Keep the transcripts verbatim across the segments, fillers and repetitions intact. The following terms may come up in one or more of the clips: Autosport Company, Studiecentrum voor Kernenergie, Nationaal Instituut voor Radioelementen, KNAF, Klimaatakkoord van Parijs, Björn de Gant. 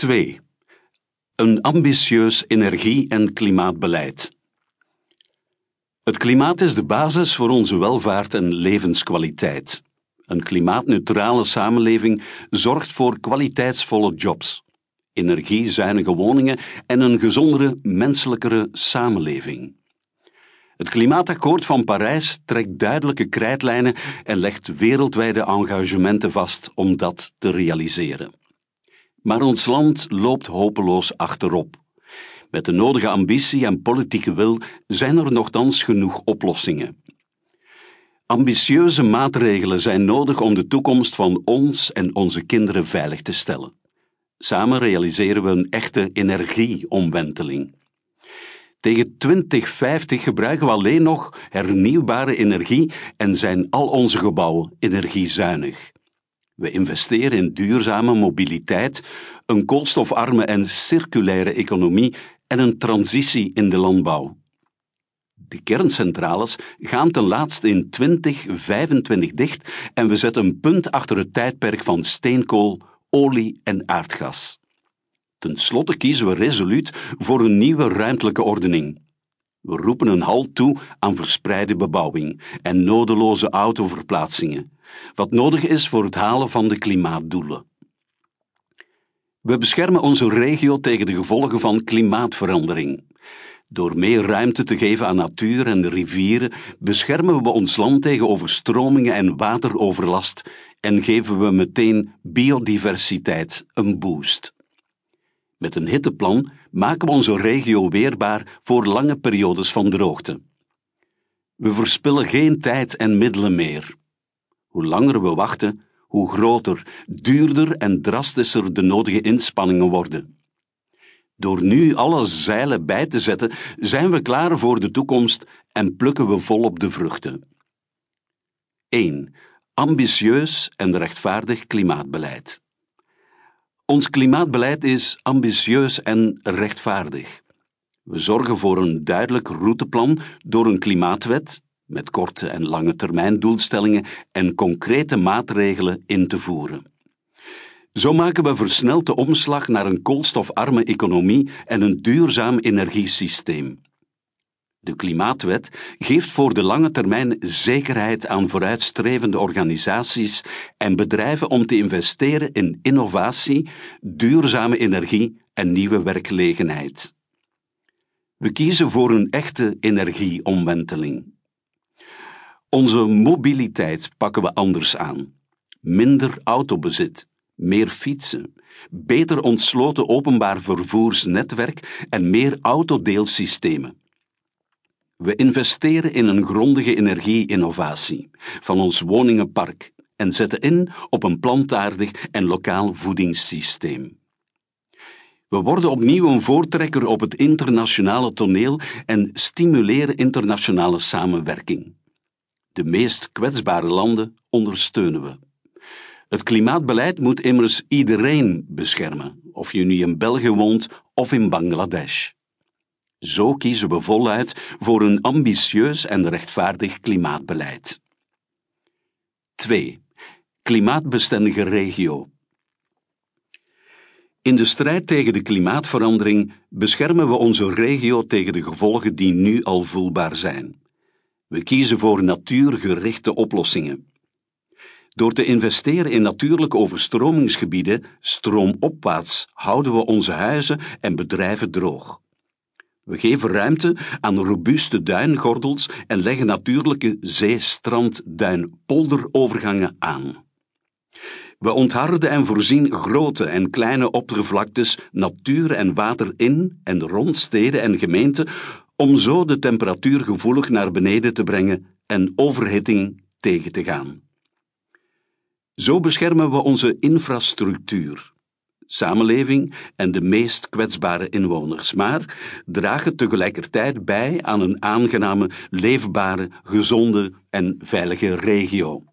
twee. Een ambitieus energie- en klimaatbeleid. Het klimaat is de basis voor onze welvaart en levenskwaliteit. Een klimaatneutrale samenleving zorgt voor kwaliteitsvolle jobs, energiezuinige woningen en een gezondere, menselijkere samenleving. Het Klimaatakkoord van Parijs trekt duidelijke krijtlijnen en legt wereldwijde engagementen vast om dat te realiseren. Maar ons land loopt hopeloos achterop. Met de nodige ambitie en politieke wil zijn er nochtans genoeg oplossingen. Ambitieuze maatregelen zijn nodig om de toekomst van ons en onze kinderen veilig te stellen. Samen realiseren we een echte energieomwenteling. Tegen twintig vijftig gebruiken we alleen nog hernieuwbare energie en zijn al onze gebouwen energiezuinig. We investeren in duurzame mobiliteit, een koolstofarme en circulaire economie en een transitie in de landbouw. De kerncentrales gaan ten laatste in twintig vijfentwintig dicht en we zetten een punt achter het tijdperk van steenkool, olie en aardgas. Ten slotte kiezen we resoluut voor een nieuwe ruimtelijke ordening. We roepen een halt toe aan verspreide bebouwing en nodeloze autoverplaatsingen, wat nodig is voor het halen van de klimaatdoelen. We beschermen onze regio tegen de gevolgen van klimaatverandering. Door meer ruimte te geven aan natuur en rivieren beschermen we ons land tegen overstromingen en wateroverlast en geven we meteen biodiversiteit een boost. Met een hitteplan maken we onze regio weerbaar voor lange periodes van droogte. We verspillen geen tijd en middelen meer. Hoe langer we wachten, hoe groter, duurder en drastischer de nodige inspanningen worden. Door nu alle zeilen bij te zetten, zijn we klaar voor de toekomst en plukken we volop de vruchten. één. Ambitieus en rechtvaardig klimaatbeleid. Ons klimaatbeleid is ambitieus en rechtvaardig. We zorgen voor een duidelijk routeplan door een klimaatwet, met korte en lange termijn doelstellingen en concrete maatregelen in te voeren. Zo maken we versneld de omslag naar een koolstofarme economie en een duurzaam energiesysteem. De Klimaatwet geeft voor de lange termijn zekerheid aan vooruitstrevende organisaties en bedrijven om te investeren in innovatie, duurzame energie en nieuwe werkgelegenheid. We kiezen voor een echte energieomwenteling. Onze mobiliteit pakken we anders aan. Minder autobezit, meer fietsen, beter ontsloten openbaar vervoersnetwerk en meer autodeelsystemen. We investeren in een grondige energie-innovatie van ons woningenpark en zetten in op een plantaardig en lokaal voedingssysteem. We worden opnieuw een voortrekker op het internationale toneel en stimuleren internationale samenwerking. De meest kwetsbare landen ondersteunen we. Het klimaatbeleid moet immers iedereen beschermen, of je nu in België woont of in Bangladesh. Zo kiezen we voluit voor een ambitieus en rechtvaardig klimaatbeleid. twee. Klimaatbestendige regio. In de strijd tegen de klimaatverandering beschermen we onze regio tegen de gevolgen die nu al voelbaar zijn. We kiezen voor natuurgerichte oplossingen. Door te investeren in natuurlijke overstromingsgebieden, stroomopwaarts, houden we onze huizen en bedrijven droog. We geven ruimte aan robuuste duingordels en leggen natuurlijke zee-strand-duin-polderovergangen aan. We ontharden en voorzien grote en kleine oppervlaktes natuur en water in en rond steden en gemeenten om zo de temperatuur gevoelig naar beneden te brengen en overhitting tegen te gaan. Zo beschermen we onze infrastructuur, samenleving en de meest kwetsbare inwoners, maar dragen tegelijkertijd bij aan een aangename, leefbare, gezonde en veilige regio.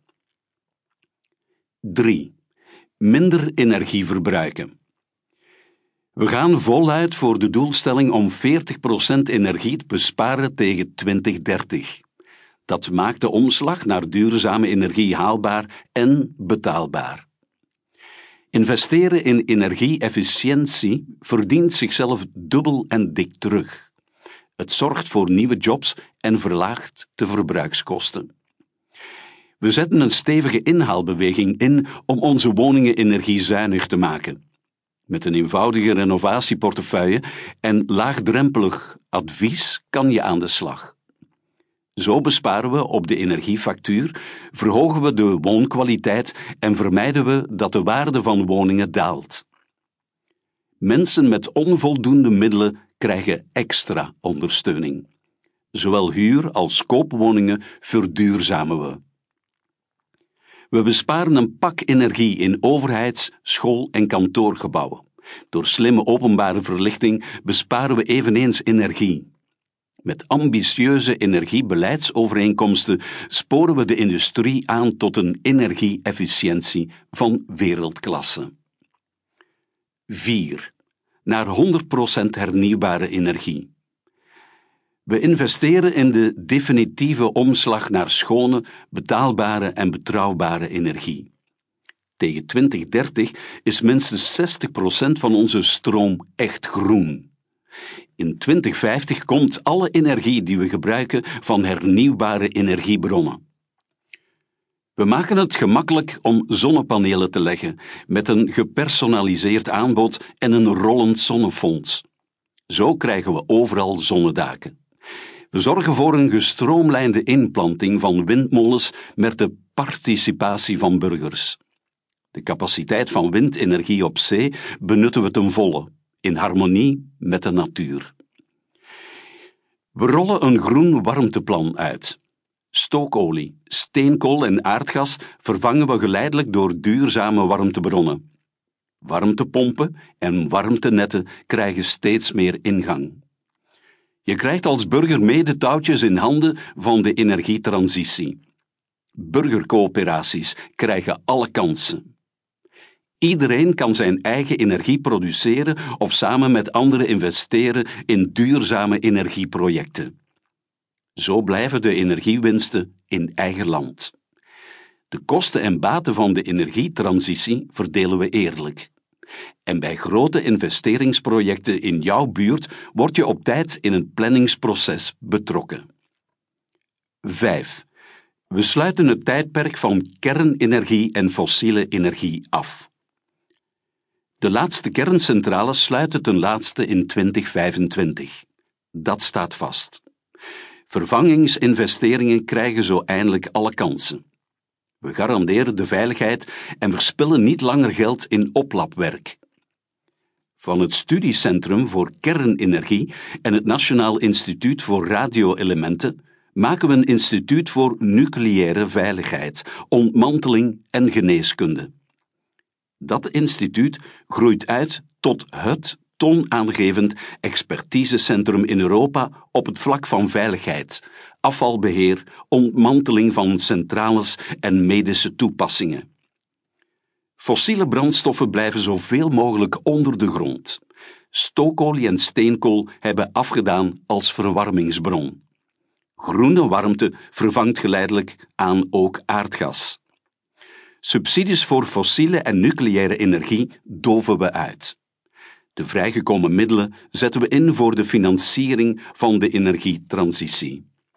drie. Minder energie verbruiken. We gaan voluit voor de doelstelling om veertig procent energie te besparen tegen twintig dertig. Dat maakt de omslag naar duurzame energie haalbaar en betaalbaar. Investeren in energie-efficiëntie verdient zichzelf dubbel en dik terug. Het zorgt voor nieuwe jobs en verlaagt de verbruikskosten. We zetten een stevige inhaalbeweging in om onze woningen energiezuinig te maken. Met een eenvoudige renovatieportefeuille en laagdrempelig advies kan je aan de slag. Zo besparen we op de energiefactuur, verhogen we de woonkwaliteit en vermijden we dat de waarde van woningen daalt. Mensen met onvoldoende middelen krijgen extra ondersteuning. Zowel huur- als koopwoningen verduurzamen we. We besparen een pak energie in overheids-, school- en kantoorgebouwen. Door slimme openbare verlichting besparen we eveneens energie. Met ambitieuze energiebeleidsovereenkomsten sporen we de industrie aan tot een energie-efficiëntie van wereldklasse. vier. Naar honderd procent hernieuwbare energie. We investeren in de definitieve omslag naar schone, betaalbare en betrouwbare energie. Tegen twintig dertig is minstens zestig procent van onze stroom echt groen. In twintig vijftig komt alle energie die we gebruiken van hernieuwbare energiebronnen. We maken het gemakkelijk om zonnepanelen te leggen, met een gepersonaliseerd aanbod en een rollend zonnefonds. Zo krijgen we overal zonnedaken. We zorgen voor een gestroomlijnde inplanting van windmolens met de participatie van burgers. De capaciteit van windenergie op zee benutten we ten volle, in harmonie met de natuur. We rollen een groen warmteplan uit. Stookolie, steenkool en aardgas vervangen we geleidelijk door duurzame warmtebronnen. Warmtepompen en warmtenetten krijgen steeds meer ingang. Je krijgt als burger mee de touwtjes in handen van de energietransitie. Burgercoöperaties krijgen alle kansen. Iedereen kan zijn eigen energie produceren of samen met anderen investeren in duurzame energieprojecten. Zo blijven de energiewinsten in eigen land. De kosten en baten van de energietransitie verdelen we eerlijk. En bij grote investeringsprojecten in jouw buurt word je op tijd in het planningsproces betrokken. vijf. We sluiten het tijdperk van kernenergie en fossiele energie af. De laatste kerncentrales sluiten ten laatste in twintig vijfentwintig. Dat staat vast. Vervangingsinvesteringen krijgen zo eindelijk alle kansen. We garanderen de veiligheid en verspillen niet langer geld in oplapwerk. Van het Studiecentrum voor Kernenergie en het Nationaal Instituut voor Radioelementen maken we een instituut voor nucleaire veiligheid, ontmanteling en geneeskunde. Dat instituut groeit uit tot het toonaangevend expertisecentrum in Europa op het vlak van veiligheid, afvalbeheer, ontmanteling van centrales en medische toepassingen. Fossiele brandstoffen blijven zoveel mogelijk onder de grond. Stookolie en steenkool hebben afgedaan als verwarmingsbron. Groene warmte vervangt geleidelijk aan ook aardgas. Subsidies voor fossiele en nucleaire energie doven we uit. De vrijgekomen middelen zetten we in voor de financiering van de energietransitie.